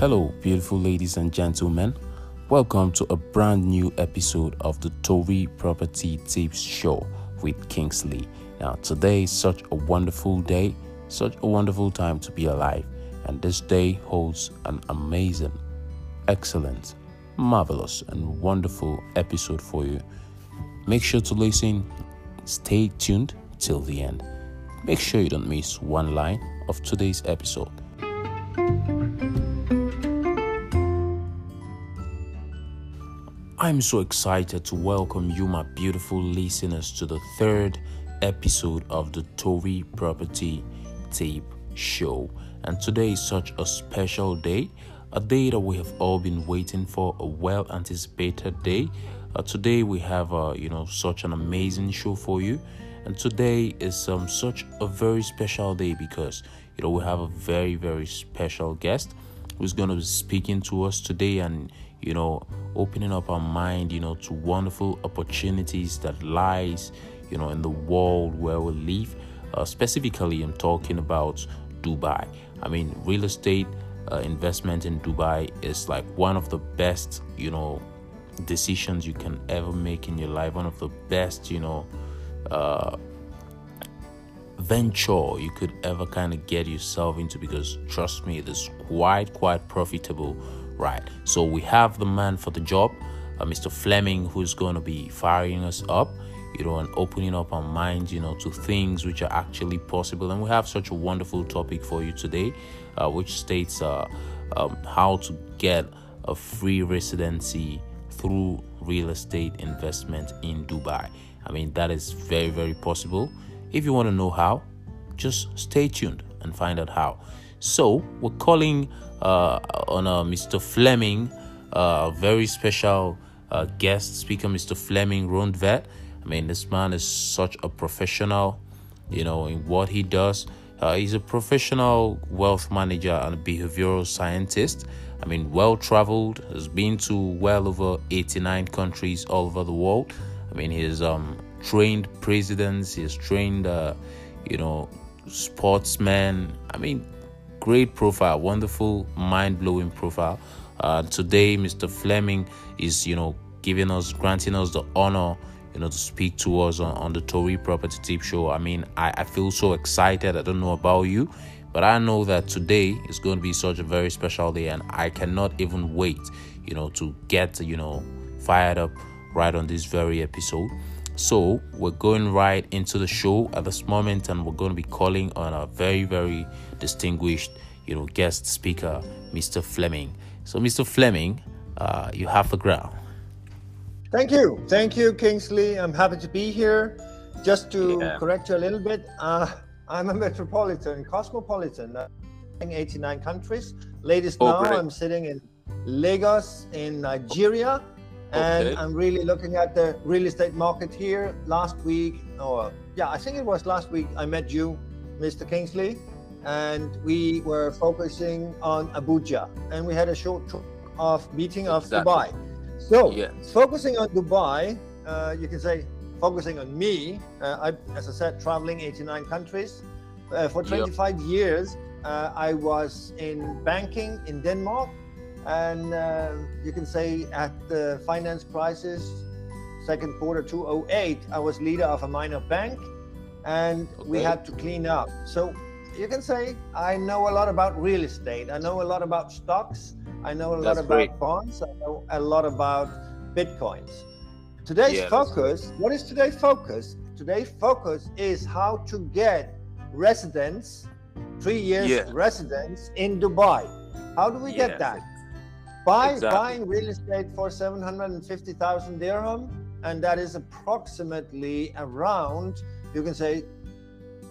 Hello beautiful ladies and gentlemen, welcome to a brand new episode of the Tory Property Tips Show with Kingsley. Now today is such a wonderful day, such a wonderful time to be alive, and this day holds an amazing, excellent, marvelous and wonderful episode for you. Make sure to listen, stay tuned till the end. Make sure you don't miss one line of today's episode. I'm so excited to welcome you, my beautiful listeners, to the third episode of the Tory Property Tip Show. And today is such a special day, a day that we have all been waiting for, a well-anticipated day. Today we have, such an amazing show for you. And today is such a very special day because, we have a very, very special guest who's going to be speaking to us today and, opening up our mind, to wonderful opportunities that lies, in the world where we live. Specifically, I'm talking about Dubai. I mean, real estate investment in Dubai is like one of the best, decisions you can ever make in your life. One of the best, venture you could ever kind of get yourself into, because trust me, it is quite profitable, right? So we have the man for the job, Mr. Fleming, who's going to be firing us up, and opening up our minds, to things which are actually possible. And we have such a wonderful topic for you today, which states how to get a free residency through real estate investment in Dubai. I mean, that is very, very possible. If you want to know how, just stay tuned and find out how. So we're calling on Mr. Fleming, a very special guest speaker, Mr. Fleming Rundvet. I mean, this man is such a professional, in what he does. He's a professional wealth manager and behavioral scientist. I mean, well-traveled, has been to well over 89 countries all over the world. I mean, he has trained presidents, he has trained, sportsmen. I mean, great profile, wonderful, mind-blowing profile. Today, Mr. Fleming is, granting us the honor, to speak to us on the Tory Property Tip Show. I mean, I feel so excited. I don't know about you, but I know that today is going to be such a very special day, and I cannot even wait, to get, fired up right on this very episode. So we're going right into the show at this moment, and we're going to be calling on a very, very distinguished, guest speaker, Mr. Fleming. So Mr. Fleming, you have the ground. Thank you, Kingsley. I'm happy to be here. Just to correct you a little bit, I'm a cosmopolitan, in 89 countries. I'm sitting in Lagos in Nigeria, and I'm really looking at the real estate market here. Last week I met you, Mr. Kingsley, and we were focusing on Abuja, and we had a short talk of meeting of Dubai. So focusing on Dubai, you can say focusing on me, I, as I said, traveling 89 countries. For 25 years, I was in banking in Denmark, and you can say at the finance crisis, second quarter 2008, I was leader of a minor bank, and we had to clean up. So you can say I know a lot about real estate, I know a lot about stocks, I know a lot about bonds, I know a lot about bitcoins. What is today's focus? Today's focus is how to get residence, 3 years residence in Dubai. How do we get that? By buying real estate for 750,000 dirham, and that is approximately around, you can say,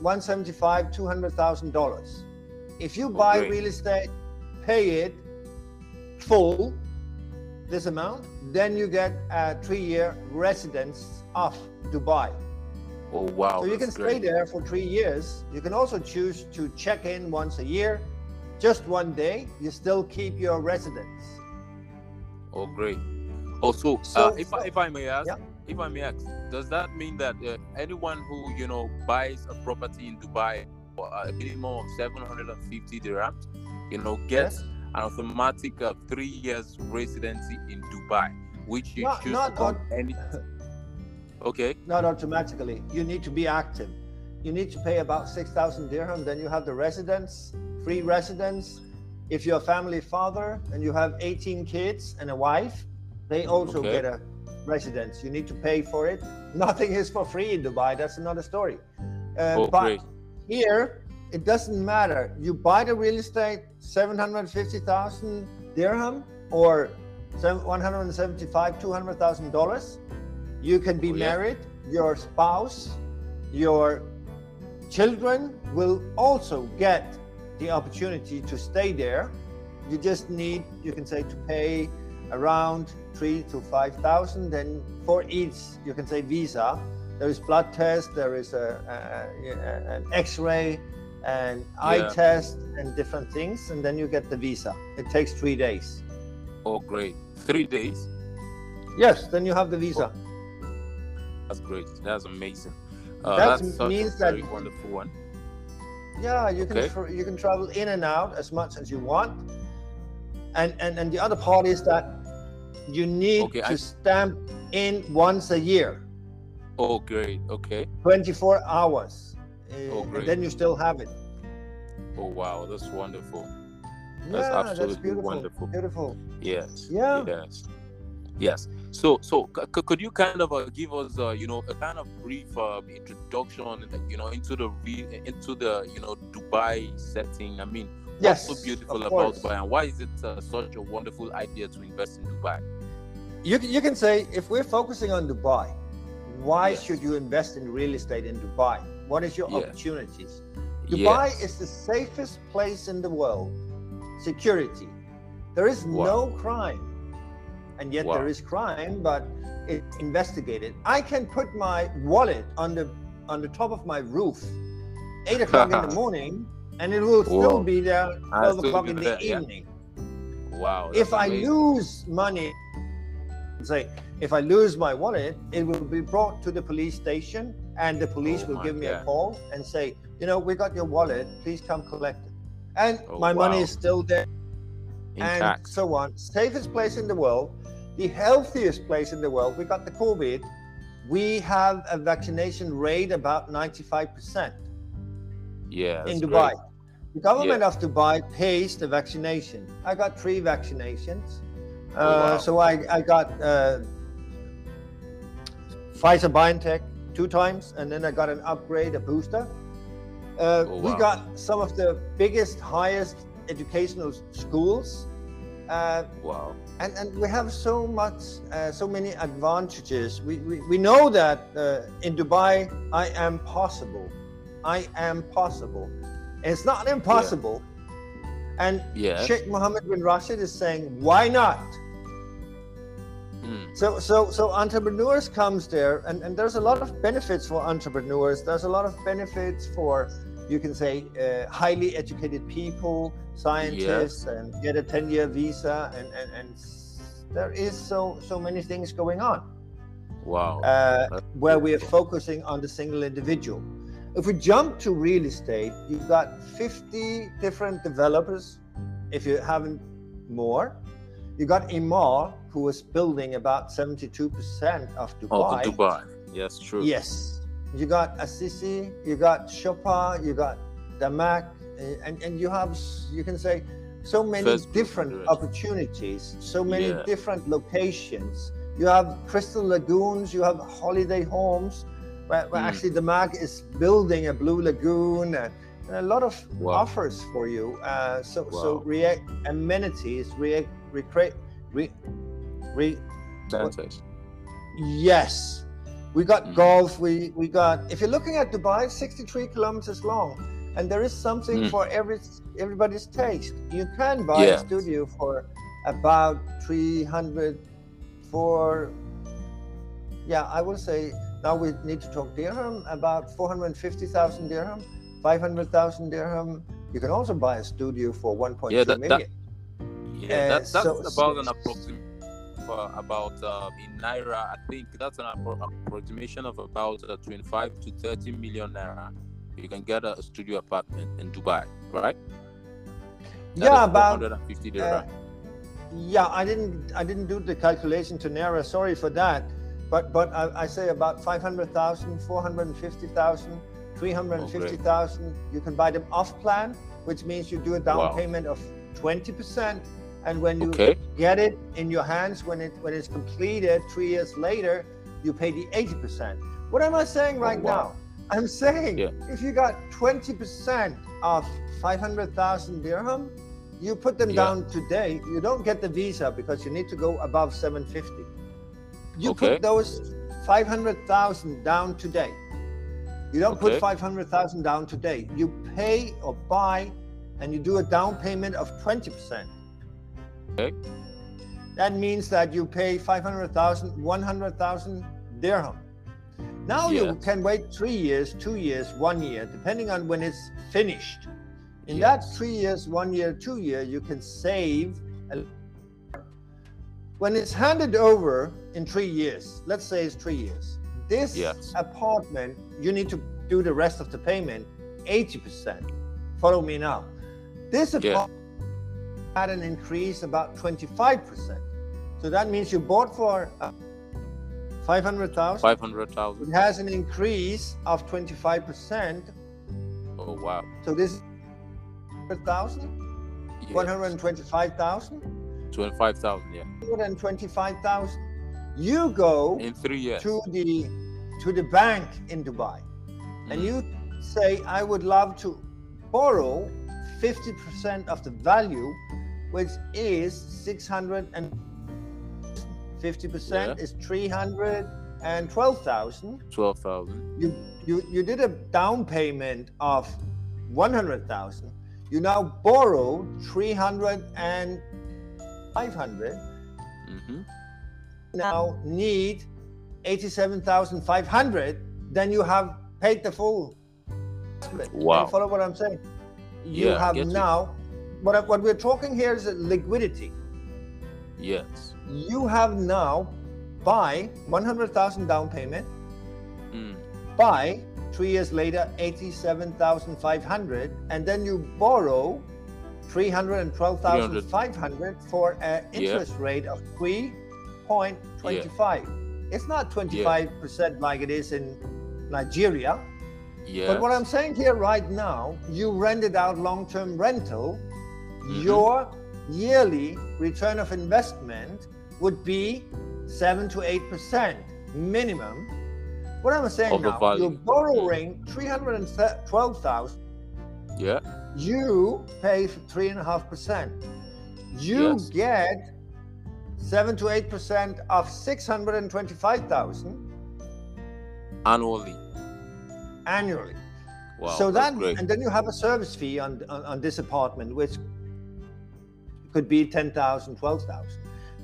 $175,000, $200,000. If you buy real estate, pay it full, this amount, then you get a 3-year residence of Dubai. Oh wow! So you can stay there for 3 years. You can also choose to check in once a year, just one day. You still keep your residence. Oh great! Also, if I may ask, does that mean that anyone who buys a property in Dubai for a minimum of 750 dirhams, gets an automatic 3 years residency in Dubai, which you choose from any. Okay. Not automatically. You need to be active. You need to pay about 6,000 dirham. Then you have the residence, free residence. If you're a family father and you have 18 kids and a wife, they also get a residence. You need to pay for it. Nothing is for free in Dubai. That's another story. But here, it doesn't matter. You buy the real estate, 750,000 dirham or $200,000. You can be married. Your spouse, your children will also get the opportunity to stay there. You just need, you can say, to pay around 3,000 to 5,000, and for each, you can say, visa. There is blood test, there is an X-ray, an eye test, and different things, and then you get the visa. It takes 3 days. Oh, great! 3 days. Yes, then you have the visa. Oh, that's great. That's amazing. That means that very wonderful one. Yeah, you can travel in and out as much as you want, and the other part is that you need to stamp in once a year. Oh, great. Okay. 24 hours. Oh, great. And then you still have it. Oh, wow. That's wonderful. That's absolutely beautiful. Wonderful. Beautiful. Yes. Yeah. Yes. Yes. So could you kind of give us, a kind of brief introduction, into the Dubai setting? I mean, what's so beautiful about Dubai, and why is it such a wonderful idea to invest in Dubai? You can say, if we're focusing on Dubai, why should you invest in real estate in Dubai? What is your opportunities? Dubai is the safest place in the world. Security. There is no crime. And yet there is crime, but it's investigated. I can put my wallet on the top of my roof, 8 o'clock in the morning, and it will still be there 12 o'clock in the evening. Wow. If amazing. I lose money, say, if I lose my wallet, it will be brought to the police station, and the police will give me a call and say, we got your wallet, please come collect it. And my money is still there, and so on. Safest place in the world, the healthiest place in the world. We got the COVID. We have a vaccination rate about 95%. Yeah, in Dubai. Great. The government of Dubai pays the vaccination. I got 3 vaccinations. So I got Pfizer BioNTech 2 times, and then I got an upgrade, a booster. We got some of the biggest, highest educational schools. And we have so much, so many advantages. We know that in Dubai, I am possible. I am possible. It's not impossible. Yeah. And Sheikh Mohammed bin Rashid is saying, why not? So entrepreneurs comes there, and there's a lot of benefits for entrepreneurs. There's a lot of benefits for, you can say, highly educated people, scientists, and get a 10-year visa, and there is so many things going on. Wow. Where we are focusing on the single individual. If we jump to real estate, you've got 50 different developers, if you haven't more. You got Emaar, who was building about 72% of Dubai. Oh, Dubai. Yes, true. Yes. You got Assisi, you got Shoppa, you got Damak, and you have, you can say, so many different opportunities, so many different locations. You have Crystal Lagoons, you have Holiday Homes, where actually the Damak is building a blue lagoon, and a lot of offers for you. Amenities, sanitation. Yes, we got golf. We got. If you're looking at Dubai, 63 kilometers long, and there is something for everybody's taste. You can buy a studio for about 300 for. Yeah, I will say. Now we need to talk dirham, about 450,000 dirham, 500,000 dirham. You can also buy a studio for 1.2 million. That's about an approximation for about in Naira. I think that's an approximation of about 25 to 30 million Naira. You can get a studio apartment in Dubai, right? Yeah, about 150 dirham. Yeah, I didn't do the calculation to Naira. Sorry for that, but I say about 500,000, 450,000, 350,000. Okay. You can buy them off plan, which means you do a down payment of 20%, and when you get it in your hands when it's completed 3 years later, you pay the 80%. What am I saying now? I'm saying if you got 20% of 500,000 dirham, you put them down today. You don't get the visa because you need to go above 750. You put those 500,000 down today. You don't put 500,000 down today. You pay or buy, and you do a down payment of 20%. Okay. That means that you pay 500,000, 100,000 dirham. Now you can wait 3 years, 2 years, 1 year, depending on when it's finished. In that 3 years, 1 year, 2 year, you can save. When it's handed over in 3 years, let's say it's 3 years, this apartment, you need to do the rest of the payment, 80%. Follow me now. This apartment had an increase about 25%. So that means you bought for 500,000. 500,000. It has an increase of 25%. Oh, wow. So this 100,000, 125,000, 25,000, 125,000. You go in 3 years to the bank in Dubai, and you say, I would love to borrow 50% of the value, which is 650%, is 312,000. 12,000. You did a down payment of 100,000. You now borrow 300 and 500. Now need 87,500. Then you have paid the full. Wow! You follow what I'm saying? You have now. What we're talking here is liquidity. Yes. You have now buy 100,000 down payment. Buy 3 years later 87,500, and then you borrow 312,500 for an interest rate of 3.25. It's not 25% like it is in Nigeria. But what I'm saying here right now, you rented out long-term rental, your yearly return of investment would be 7 to 8% minimum. What I'm saying now, you're borrowing 312,000. Yeah. You pay 3.5%. You get 7 to 8% of 625,000 annually. Annually. Wow. So then, and then you have a service fee on this apartment, which could be 10,000, 12,000.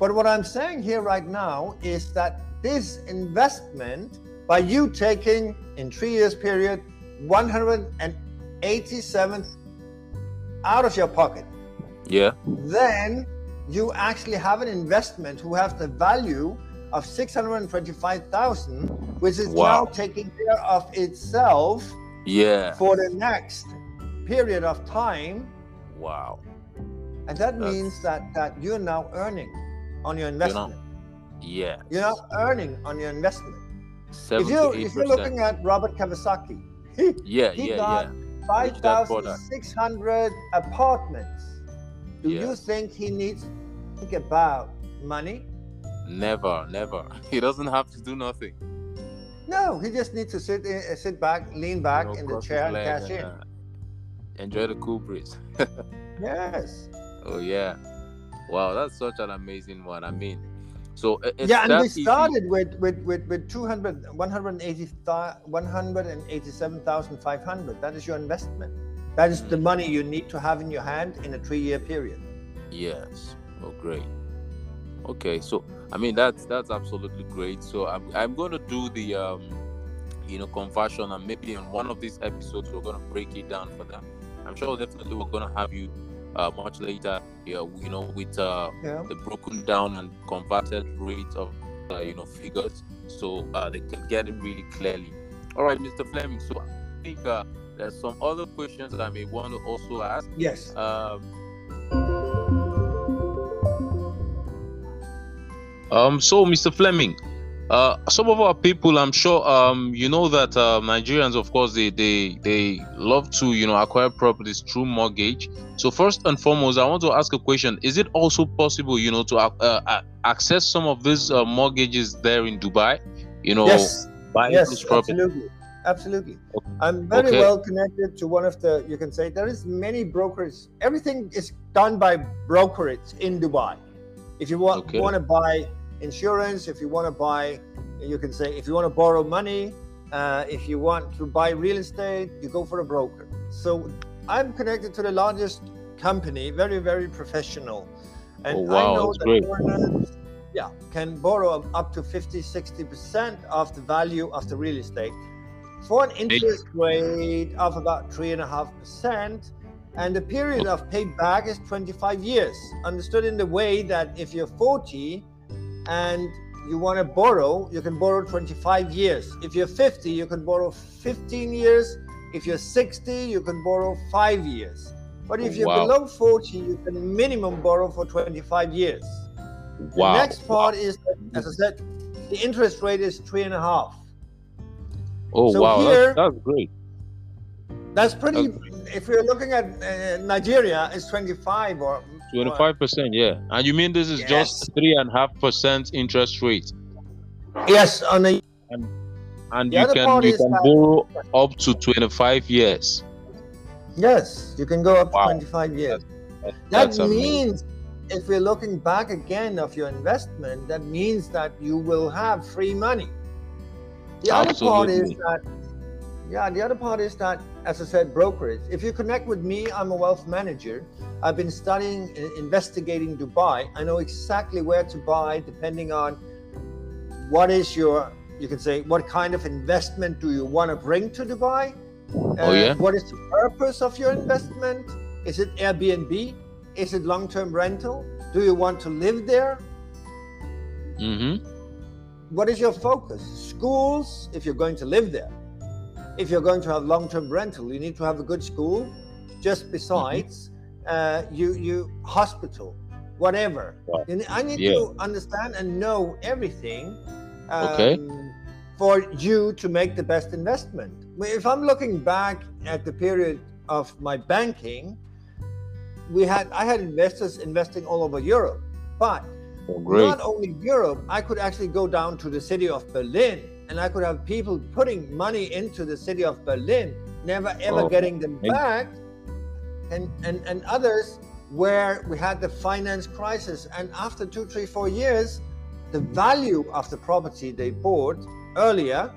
But what I'm saying here right now is that this investment, by you taking in 3 years period 187 out of your pocket, then you actually have an investment who has the value of 625,000, which is now taking care of itself for the next period of time. Wow! And that means that you're now earning on your investment. You're not earning on your investment. If you're looking at Robert Kawasaki, he got 5,600 apartments. Do you think he needs to think about money? Never. He doesn't have to do nothing. No, he just needs to sit back, lean back in the chair and cash in. Enjoy the cool breeze. Yes. Oh yeah. Wow, that's such an amazing one. I mean, so it's and we started with 187,500. That is your investment. That is the money you need to have in your hand in a 3 year period. Yes. Oh, great. Okay, so I mean that's absolutely great. So I'm going to do the conversion, and maybe in one of these episodes we're going to break it down for them. I'm sure definitely we're going to have you much later, with the broken down and converted rates of figures, so they can get it really clearly. All right, Mr. Fleming. So I think there's some other questions that I may want to also ask. Yes. So, Mr. Fleming, some of our people, I'm sure, you know that Nigerians, of course, they love to, you know, acquire properties through mortgage. So first and foremost, I want to ask a question. Is it also possible, you know, to access some of these mortgages there in Dubai? You know, yes, buy those properties? Absolutely. I'm very well connected to one of the, you can say, there is many brokers. Everything is done by brokerage in Dubai. If you want, want to buy insurance, if you want to buy, you can say, if you want to borrow money, if you want to buy real estate, you go for a broker. So I'm connected to the largest company, very, very professional. And I know that foreigners can borrow up to 50-60% of the value of the real estate for an interest rate of about 3.5%. And the period of payback is 25 years. Understood in the way that if you're 40 and you want to borrow, you can borrow 25 years. If you're 50, you can borrow 15 years. If you're 60, you can borrow 5 years. But if you're below 40, you can minimum borrow for 25 years. The next part is, as I said, the interest rate is 3.5. Here, that's great. That's pretty. If you're looking at Nigeria, it's 25 or 25%. Yeah, and you mean this is just 3.5% interest rate? Yes, on a and you can borrow up to 25 years. Yes, you can go up to 25 years. That means, if we're looking back again of your investment, that means that you will have free money. The other part is that. Yeah, the other part is that, as I said, brokerage. If you connect with me, I'm a wealth manager. I've been studying and investigating Dubai. I know exactly where to buy depending on what is your, you can say, what kind of investment do you want to bring to Dubai? What is the purpose of your investment? Is it Airbnb? Is it long-term rental? Do you want to live there? Mm-hmm. What is your focus? Schools, if you're going to live there. If you're going to have long-term rental, you need to have a good school. Just besides, you hospital, whatever. I need to understand and know everything for you to make the best investment. If I'm looking back at the period of my banking, I had investors investing all over Europe, but not only Europe. I could actually go down to the city of Berlin. And I could have people putting money into the city of Berlin, never ever getting them back. And others where we had the finance crisis. And after 2, 3, 4 years, the value of the property they bought earlier,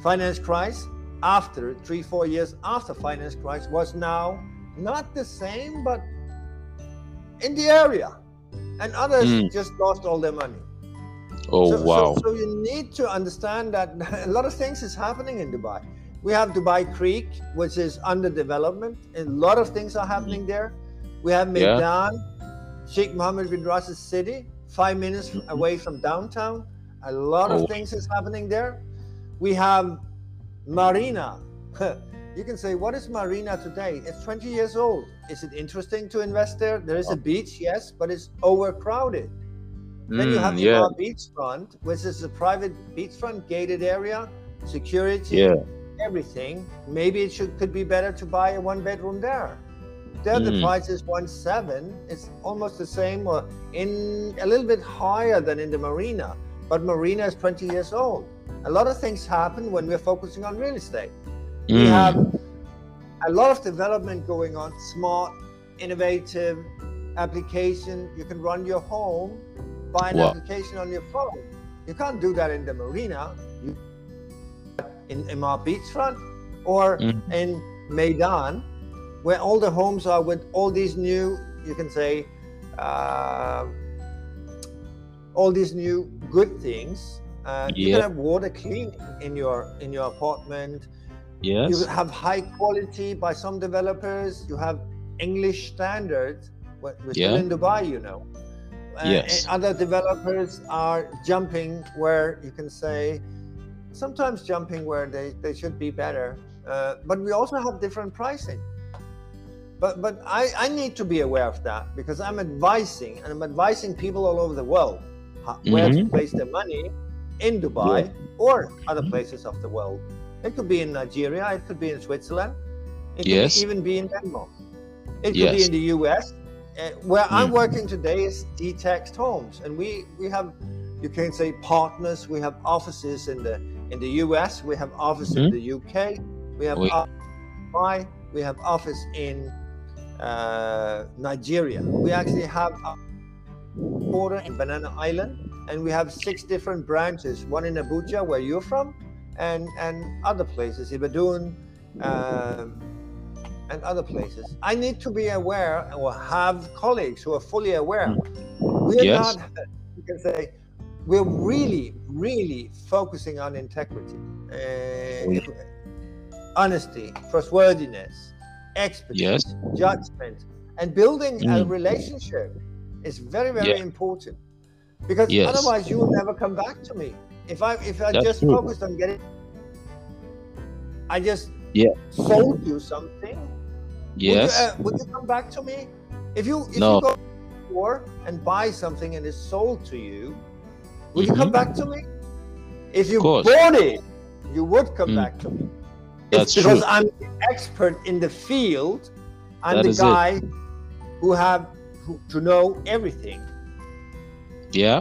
finance crisis, after 3, 4 years after finance crisis was now not the same, but in the area. And others just lost all their money. So you need to understand that a lot of things is happening in Dubai. We have Dubai Creek, which is under development. A lot of things are happening there. We have Meydan, Sheikh Mohammed bin Rashid city, 5 minutes away from downtown. A lot of things is happening there. We have Marina. You can say, what is Marina today? It's 20 years old. Is it interesting to invest there? There is a beach, yes, but it's overcrowded. Then you have the Emaar Beachfront, which is a private beachfront, gated area, security, everything. Maybe it could be better to buy a one-bedroom there. There the price is 1.7. It's almost the same or in a little bit higher than in the Marina. But Marina is 20 years old. A lot of things happen when we're focusing on real estate. We have a lot of development going on, smart, innovative application. You can run your home. Buy an application on your phone. You can't do that in the Marina, in Emaar Beachfront, or in Meydan, where all the homes are with all these new, you can say, all these new good things. You can have water cleaning in your apartment. Yes. You have high quality by some developers. You have English standards. We're still in Dubai, you know. Other developers are jumping where you can say, sometimes jumping where they should be better. But we also have different pricing. But I need to be aware of that, because I'm advising people all over the world where to place their money in Dubai or other places of the world. It could be in Nigeria, it could be in Switzerland, it could even be in Denmark, it could be in the US. Where I'm working today is e-text homes, and we have, you can say, partners. We have offices in the US, we have offices in the UK, we have Dubai, we have office in Nigeria. We actually have a border in Banana Island, and we have 6 different branches, one in Abuja, where you're from, and other places, Ibadan, and other places. I need to be aware, or have colleagues who are fully aware. We're not, you can say, we're really, really focusing on integrity, honesty, trustworthiness, expertise, judgment, and building a relationship is very, very important, because otherwise you will never come back to me. If I That's just focused on getting, I just sold you something. Would you come back to me? If you go to the store and buy something and it's sold to you, would you come back to me? If you bought it, you would come back to me. That's true. Because I'm the expert in the field. I'm the guy who have to know everything. Yeah.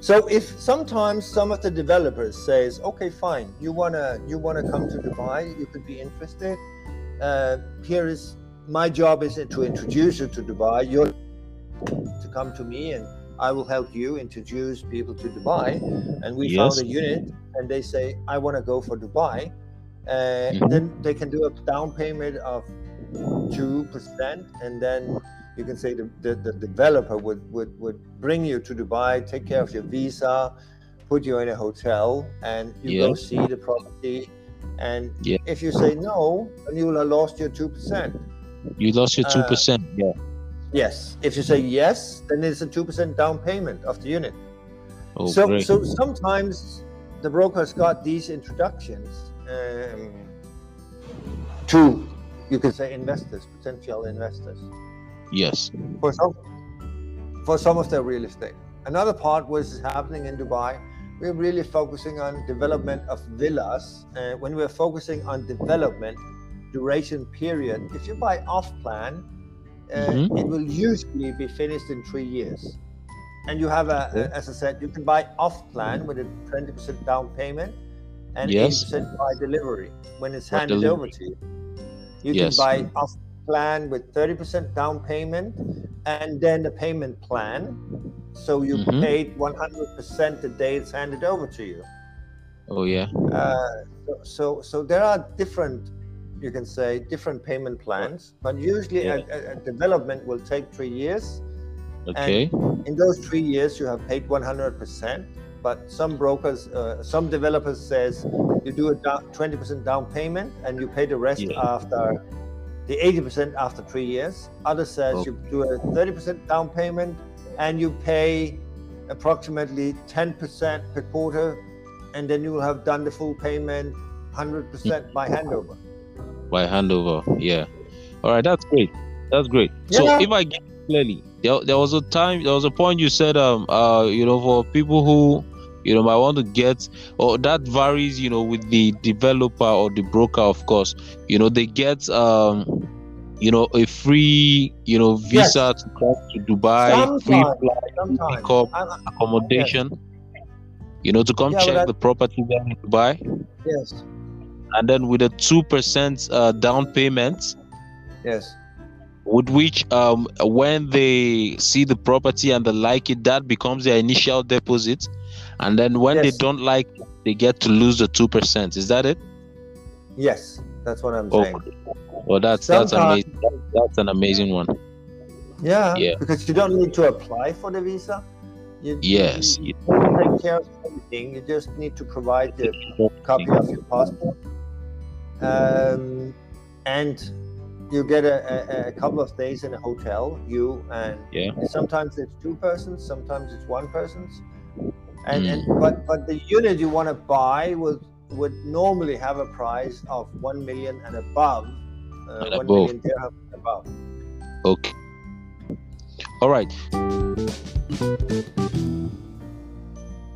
So if sometimes some of the developers says, okay, fine, you wanna come to Dubai, you could be interested. Here is my job is to introduce you to Dubai. You're to come to me and I will help you introduce people to Dubai. And we found a unit and they say, I want to go for Dubai. Then they can do a down payment of 2%. And then you can say the developer would bring you to Dubai, take care of your visa, put you in a hotel, and you go see the property. And if you say no, then you will have lost your 2%. You lost your 2%, Yes. If you say yes, then it's a 2% down payment of the unit. Oh, so sometimes the brokers got these introductions to, you can say, investors, potential investors. Yes. For some of their real estate. Another part was happening in Dubai. We're really focusing on development of villas. When we're focusing on development, duration period, if you buy off plan, it will usually be finished in 3 years, and you have as I said, you can buy off plan with a 20% down payment and 8% by delivery when it's handed over to you. You can buy off plan with 30% down payment and then the payment plan, so you paid 100% the day it's handed over to you. So there are different, you can say, different payment plans, but usually a development will take 3 years. Okay. And in those 3 years, you have paid 100%. But some brokers, some developers says you do a 20% down payment and you pay the rest after the 80% after 3 years. Others says you do a 30% down payment and you pay approximately 10% per quarter, and then you will have done the full payment 100% by handover. By handover, all right, that's great. So if I get clearly, there was a point you said, for people who might want to get, or that varies, with the developer or the broker, of course, they get a free visa to come to Dubai, free flight, accommodation, to come check the property there in Dubai. Yes. And then with a 2% down payment, with which when they see the property and they like it, that becomes their initial deposit, and then when they don't like it, they get to lose the 2%. Is that it? Yes, that's what I'm saying. Well, that's amazing. That's an amazing one. Yeah, because you don't need to apply for the visa. You take care of everything. You just need to provide the copy of your passport, and you get a couple of days in a hotel. You and sometimes it's 2 persons, sometimes it's 1 person, and but the unit you want to buy will would normally have a price of 1 million and above. 1 million dirham and above. Okay. All right.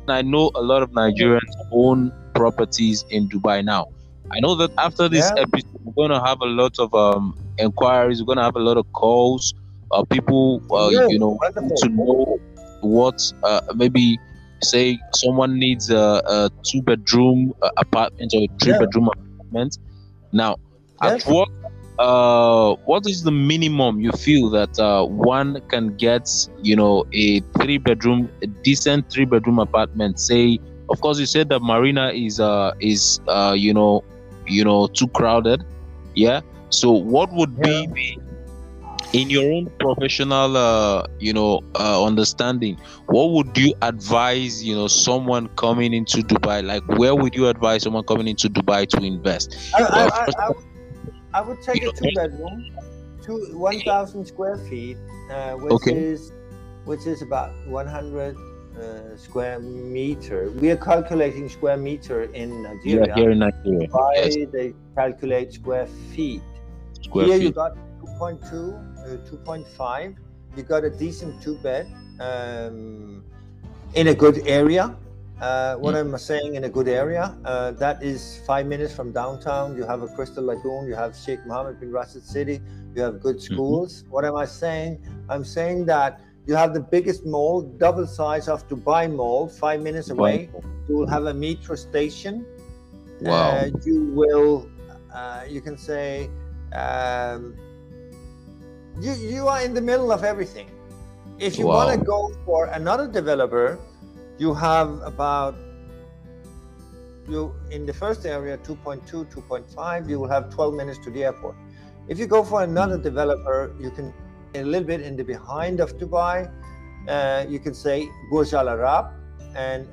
I know a lot of Nigerians own properties in Dubai now. I know that after this episode, we're going to have a lot of inquiries. We're going to have a lot of calls. People, you know, want to know what maybe say someone needs a two-bedroom apartment or a three-bedroom apartment. Now, at what is the minimum you feel that one can get? You know, a decent three-bedroom apartment. Say, of course, you said that Marina is you know too crowded. Yeah. So, what would be in your own professional, understanding, what would you advise, someone coming into Dubai? Like, where would you advise someone coming into Dubai to invest? I would take a two-bedroom, 1,000 square feet, which is about 100 square meter. We are calculating square meter in Nigeria. Yeah, here in Nigeria. Why they calculate square feet? You got 2.5. You got a decent two-bed in a good area. What am I saying? In a good area, that is 5 minutes from downtown. You have a Crystal Lagoon. You have Sheikh Mohammed bin Rashid City. You have good schools. What am I saying? I'm saying that you have the biggest mall, double size of Dubai Mall, 5 minutes away. You will have a metro station. Wow. You will, you can say, you are in the middle of everything. If you want to go for another developer, you have about, you in the first area, 2.2, 2.5, you will have 12 minutes to the airport. If you go for another developer, you can a little bit in the behind of Dubai, you can say Burj Al Arab and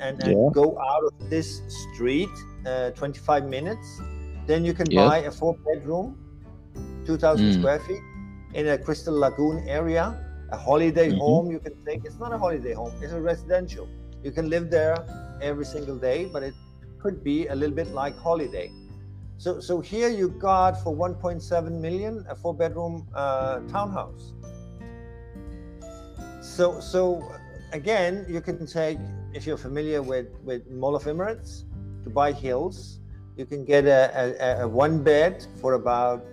go out of this street 25 minutes. Then you can buy a 4-bedroom, 2,000 square feet, in a Crystal Lagoon area, a holiday home. You can think it's not a holiday home, it's a residential. You can live there every single day, but it could be a little bit like holiday. So here you got for 1.7 million a 4-bedroom townhouse. So again, you can take, if you're familiar with Mall of Emirates, Dubai Hills, you can get a one bed for about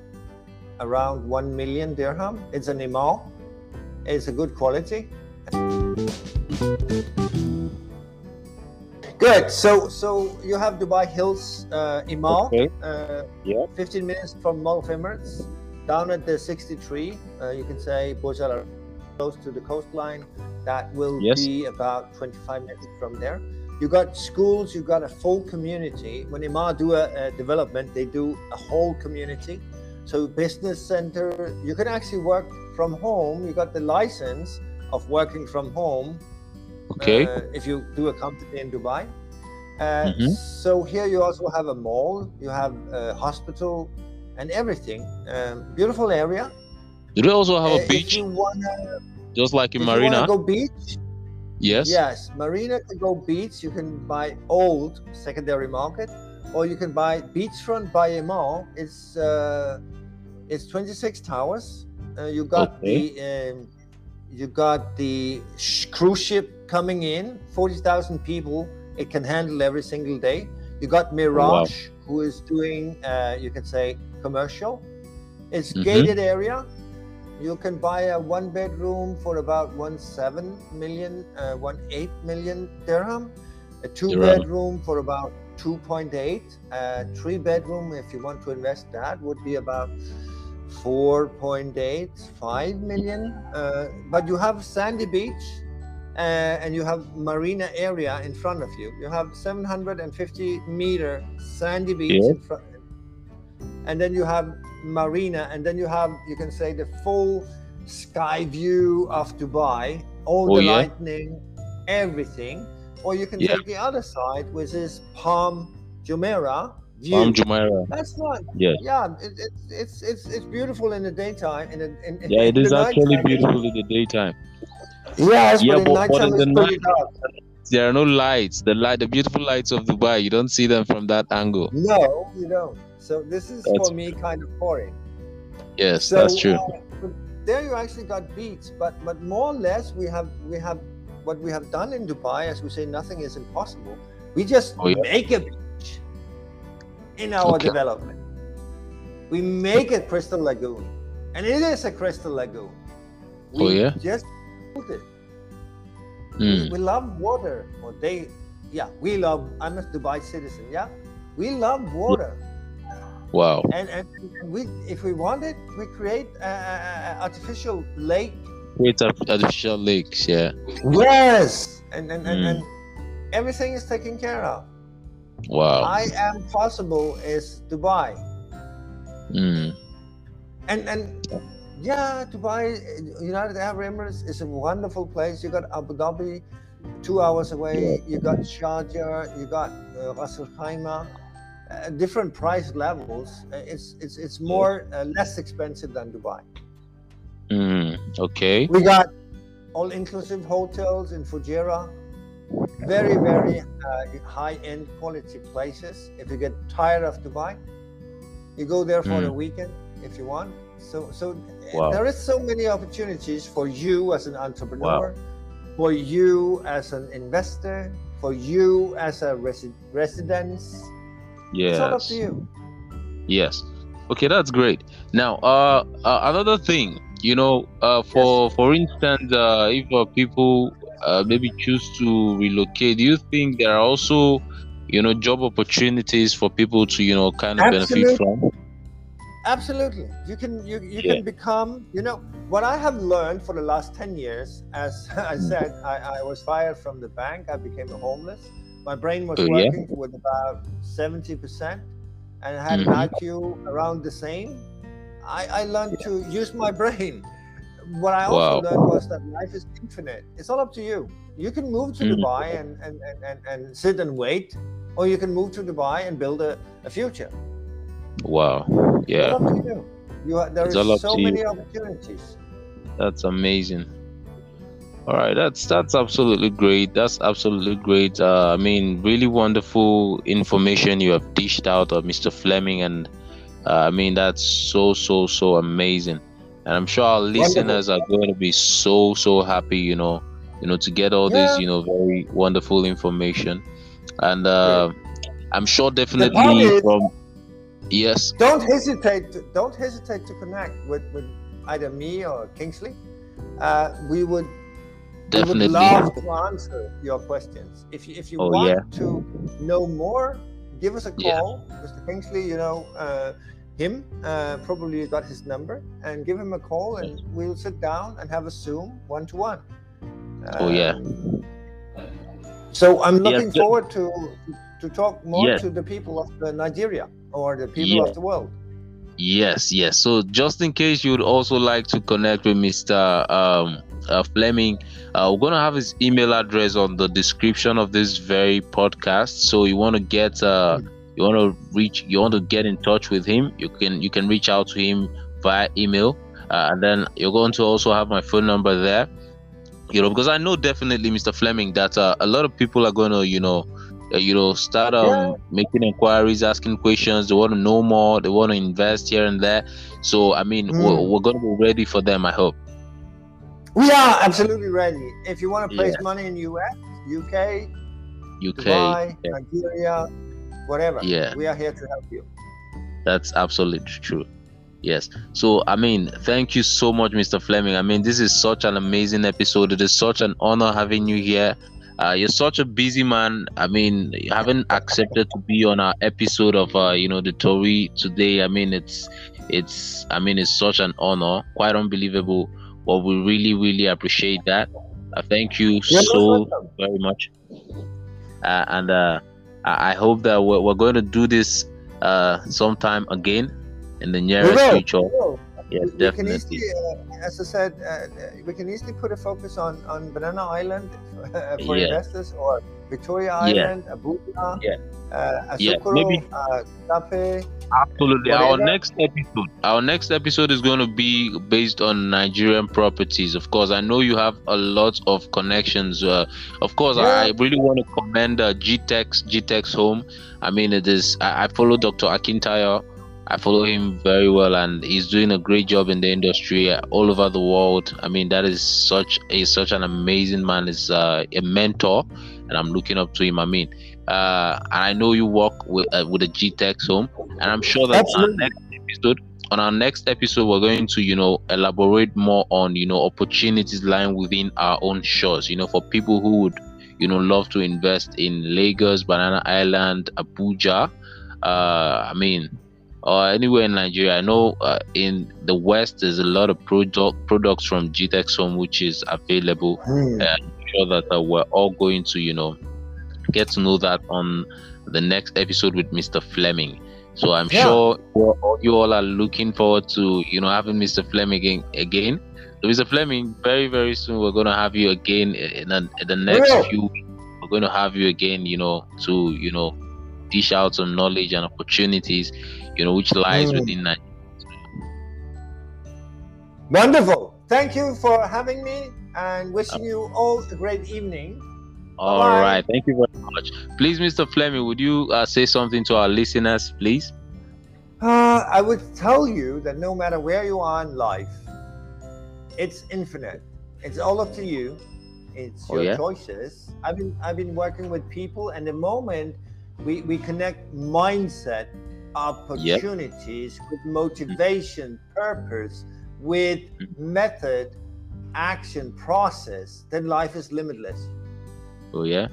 around 1 million dirham. It's an Emaar. It's a good quality. Good. So you have Dubai Hills Emaar, 15 minutes from Mall of Emirates, down at the 63. You can say Burj Al Arab, close to the coastline. That will be about 25 minutes from there. You got schools. You got a full community. When Emaar do a development, they do a whole community. So business center, you can actually work from home. You got the license of working from home. Okay. If you do a company in Dubai. So here you also have a mall, you have a hospital and everything. Beautiful area. Do they also have a beach? Just like in Marina. You go beach? Yes. Yes, Marina can go beach. You can buy old secondary market. Or you can buy Beachfront by Emaar. It's 26 towers. You got the cruise ship coming in, 40,000 people. It can handle every single day. You got Mirage, who is doing you can say commercial. It's gated area. You can buy a 1-bedroom for about 1.7 million, 1.8 million dirham. A 2-bedroom for about 2.8, 3-bedroom, if you want to invest that, would be about 4.85 million. But you have sandy beach and you have marina area in front of you. You have 750 meter sandy beach in front, and then you have marina, and then you have, you can say, the full sky view of Dubai, all the lightning, everything. Or you can take the other side, which is Palm Jumeirah view. Palm Jumeirah. That's fun. Yeah. Yeah. It's beautiful in the daytime. It is actually beautiful in the daytime. Yes, but in nighttime it's pretty dark. There are no lights. The beautiful lights of Dubai, you don't see them from that angle. No, you don't. So this is for me kind of foreign. Yes, so, that's true. There you actually got beats, but more or less we have what we have done in Dubai, as we say, nothing is impossible. We just make a beach in our development. We make a Crystal Lagoon, and it is a Crystal Lagoon. We just built it. We love water, or we love. I'm a Dubai citizen. Yeah, we love water. Wow. And we, if we want it, we create artificial lake. Create artificial lakes, yeah. Yes, and everything is taken care of. Wow. I am possible is Dubai. Mm. And Dubai, United Arab Emirates is a wonderful place. You got Abu Dhabi 2 hours away. You got Sharjah. You got Ras Al Khaimah. Different price levels. It's more less expensive than Dubai. Okay. We got all-inclusive hotels in Fujairah. Very, very high-end quality places. If you get tired of Dubai, you go there for a weekend if you want. So there is so many opportunities for you as an entrepreneur, for you as an investor, for you as a residence. Yes. It's all up to you. Yes. Okay, that's great. Now, another thing, for instance, if people maybe choose to relocate, do you think there are also, job opportunities for people to, kind of benefit from? Absolutely. You can become, what I have learned for the last 10 years, as I said, I was fired from the bank. I became a homeless. My brain was working with about 70%, and had an IQ around the same. I learned to use my brain. What I also learned was that life is infinite. It's all up to you. You can move to Dubai and sit and wait, or you can move to Dubai and build a future. Wow. Yeah. It's all up to you. There are so many opportunities. That's amazing. All right, that's absolutely great. I mean, really wonderful information you have dished out of Mr. Fleming, and I mean, that's so amazing. And I'm sure our listeners are going to be so happy, to get all this, very wonderful information. And I'm sure definitely don't hesitate. Don't hesitate to connect with either me or Kingsley. We would. Definitely. We would love to answer your questions. If you want to know more, give us a call. Mr. Kingsley, him, probably you got his number, and give him a call, and we'll sit down and have a Zoom one-to-one. So I'm looking forward to talk more to the people of Nigeria, or the people of the world. Yes. So just in case you would also like to connect with Mr. Fleming, we're going to have his email address on the description of this very podcast. So you want to get you want to get in touch with him, you can reach out to him via email, and then you're going to also have my phone number there, because I know definitely, Mr. Fleming, that a lot of people are going to start making inquiries, asking questions. They want to know more, they want to invest here and there. So I mean, we're going to be ready for them, I hope. We are absolutely ready. If you want to place money in US, UK, Dubai, Nigeria, whatever, we are here to help you. That's absolutely true. Yes. So, I mean, thank you so much, Mr. Fleming. I mean, this is such an amazing episode. It is such an honor having you here. You're such a busy man. I mean, you haven't accepted to be on our episode of the Tory today. I mean, it's such an honor, quite unbelievable. But we really, really appreciate that. Thank you so very much. And I hope that we're going to do this sometime again in the nearest future. Yes, definitely. We can easily, as I said, we can easily put a focus on Banana Island for investors, or Victoria Island, Abuja, Asokoro, Tape. Absolutely. Whatever. Our next episode is going to be based on Nigerian properties. Of course, I know you have a lot of connections. Of course, I really want to commend GTech Home. I mean, it is. I follow Dr. Akintayo. I follow him very well, and he's doing a great job in the industry all over the world. I mean, that is such an amazing man. He's a mentor, and I'm looking up to him. I mean, and I know you work with the GTech Home, and I'm sure that on our next episode, we're going to, elaborate more on, opportunities lying within our own shores, for people who would, love to invest in Lagos, Banana Island, Abuja, or anywhere in Nigeria. I know in the West there's a lot of products from GTech Home which is available. I'm sure that we're all going to, get to know that on the next episode with Mr. Fleming. So I'm sure you all are looking forward to, having Mr. Fleming again. So Mr. Fleming, very, very soon we're going to have you again in the next few weeks. We're going to have you again, to, dish out some knowledge and opportunities, which lies within that. Wonderful. Thank you for having me and wishing you all a great evening. All right. Thank you very much. Please, Mr. Fleming, would you say something to our listeners, please? I would tell you that no matter where you are in life, it's infinite. It's all up to you. It's your choices. I've been working with people, and the moment we connect mindset, opportunities with motivation, purpose, with method, action, process, then life is limitless. Oh yeah.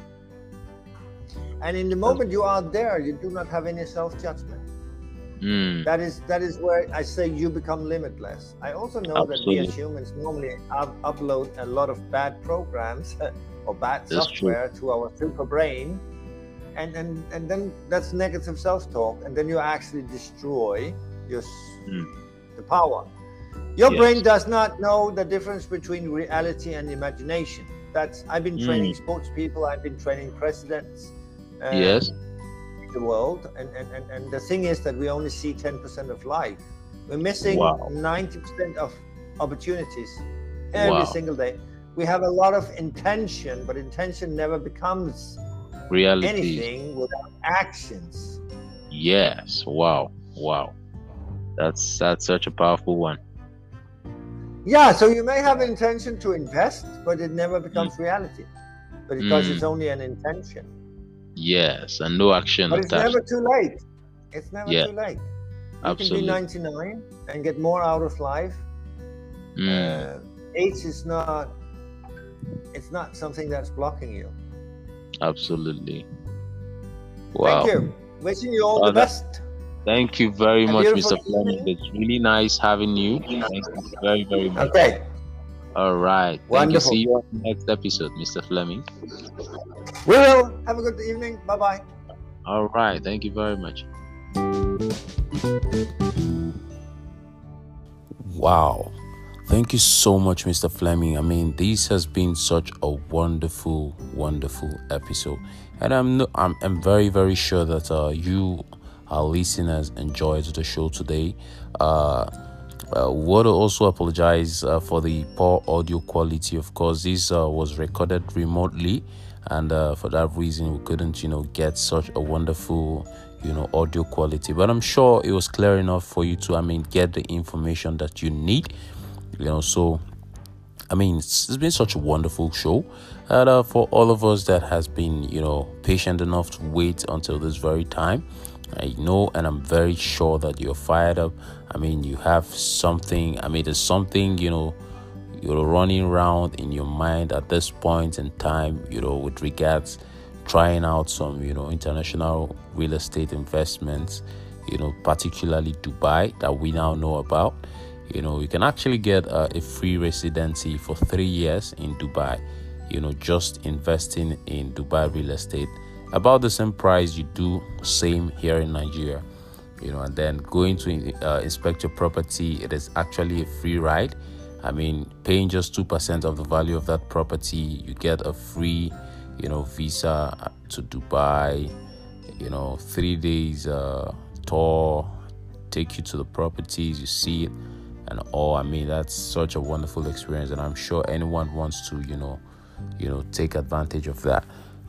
And in the moment you are there, you do not have any self-judgment. That is where I say you become limitless. I also know that we as humans normally upload a lot of bad programs or bad software to our super brain. And then that's negative self-talk, and then you actually destroy the power. Your brain does not know the difference between reality and imagination. I've been training sports people. I've been training presidents in the world. And the thing is that we only see 10% of life. We're missing 90% of opportunities every single day. We have a lot of intention, but intention never becomes reality. Anything without actions. Yes. Wow. That's such a powerful one. Yeah. So you may have intention to invest, but it never becomes reality, because it's only an intention. Yes, and no action. But it's never too late. It's never too late. You can be 99 and get more out of life. Age is not. It's not something that's blocking you. Absolutely. Wow. Thank you. Wishing you all the best. Thank you very much, Mr. Fleming. It's really nice having you. Thank you very, very much. Okay. All right. Wonderful. Thank you. See you on the next episode, Mr. Fleming. We will. Have a good evening. Bye-bye. All right. Thank you very much. Wow. Thank you so much, Mr. Fleming. I mean, this has been such a wonderful, wonderful episode. And I'm very, very sure that you, our listeners, enjoyed the show today. We want to also apologize for the poor audio quality. Of course, this was recorded remotely. And for that reason, we couldn't, get such a wonderful audio quality. But I'm sure it was clear enough for you to, get the information that you need. So it's been such a wonderful show, and for all of us that has been patient enough to wait until this very time, I know and I'm very sure that you're fired up. You have something, there's something you're running around in your mind at this point in time, with regards trying out some international real estate investments, particularly Dubai, that we now know about. You can actually get a free residency for 3 years in Dubai, just investing in Dubai real estate, about the same price you do same here in Nigeria, and then going to inspect your property. It is actually a free ride. paying just 2% of the value of that property, you get a free visa to Dubai, 3 days tour, take you to the properties, you see it and all. I mean, that's such a wonderful experience, and I'm sure anyone wants to take advantage of that.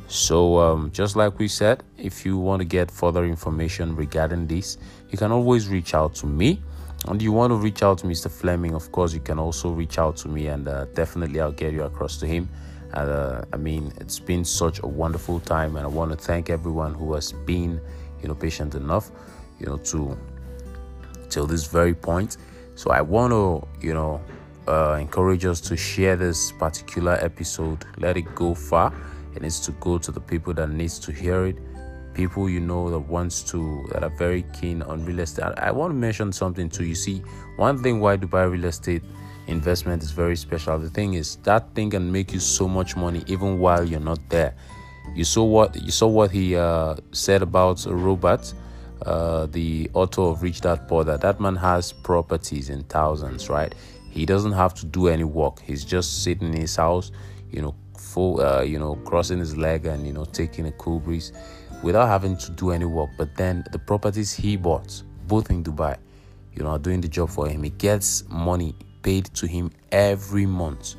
So just like we said, if you want to get further information regarding this, you can always reach out to me. And you want to reach out to Mr. Fleming, of course, you can also reach out to me, and definitely I'll get you across to him. And I mean, it's been such a wonderful time, and I want to thank everyone who has been patient enough to till this very point. So I want to encourage us to share this particular episode. Let it go far. It needs to go to the people that needs to hear it, people that wants to, that are very keen on real estate. I want to mention something too. You see, one thing why Dubai real estate investment is very special, the thing is that thing can make you so much money even while you're not there. You saw what he said about Robert, the author of Rich Dad Poor Dad. That man has properties in thousands, right? He doesn't have to do any work. He's just sitting in his house, full, crossing his leg and taking a cool breeze without having to do any work. But then the properties he bought, both in Dubai, are doing the job for him. He gets money paid to him every month.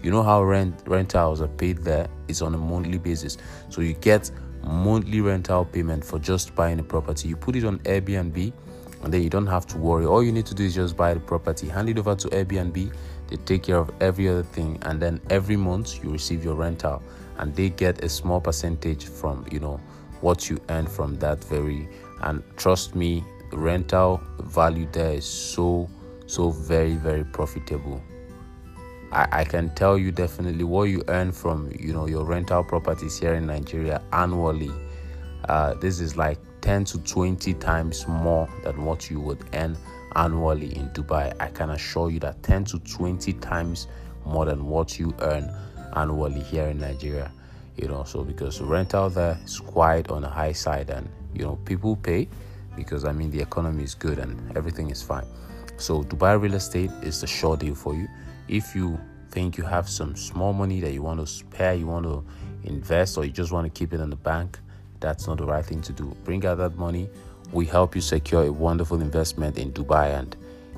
You know how rentals are paid there? It's on a monthly basis. So you get monthly rental payment for just buying a property. You put it on Airbnb, and then you don't have to worry. All you need to do is just buy the property, hand it over to Airbnb. They take care of every other thing, and then every month you receive your rental, and they get a small percentage from what you earn from that very. And trust me, the rental value there is so very, very profitable. I can tell you definitely what you earn from your rental properties here in Nigeria annually. This is like 10 to 20 times more than what you would earn annually in Dubai. I can assure you that 10 to 20 times more than what you earn annually here in Nigeria. So because rental there is quite on the high side, and people pay because the economy is good and everything is fine. So Dubai real estate is the sure deal for you. If you think you have some small money that you want to spare, you want to invest, or you just want to keep it in the bank, that's not the right thing to do. Bring out that money. We help you secure a wonderful investment in Dubai, and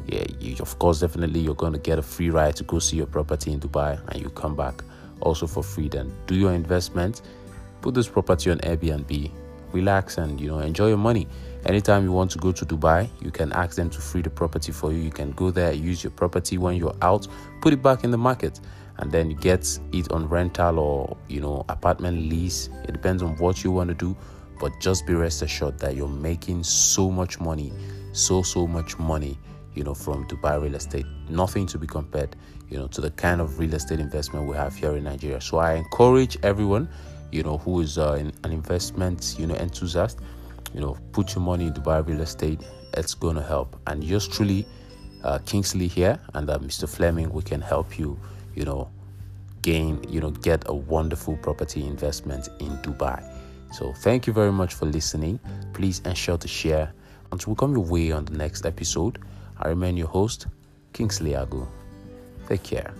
yeah, of course, definitely you're going to get a free ride to go see your property in Dubai, and you come back also for free. Then do your investment, put this property on Airbnb, relax, and enjoy your money. Anytime you want to go to Dubai, you can ask them to free the property for you. You can go there, use your property when you're out, put it back in the market, and then you get it on rental or apartment lease. It depends on what you want to do, but just be rest assured that you're making so much money, so much money from Dubai real estate. Nothing to be compared to the kind of real estate investment we have here in Nigeria. So I encourage everyone who is an investment enthusiast, put your money in Dubai real estate. It's going to help. And yours truly, Kingsley here, and Mr. Fleming, we can help you gain get a wonderful property investment in Dubai. So thank you very much for listening. Please ensure to share until we come your way on the next episode. I remain your host, Kingsley Agu. Take care.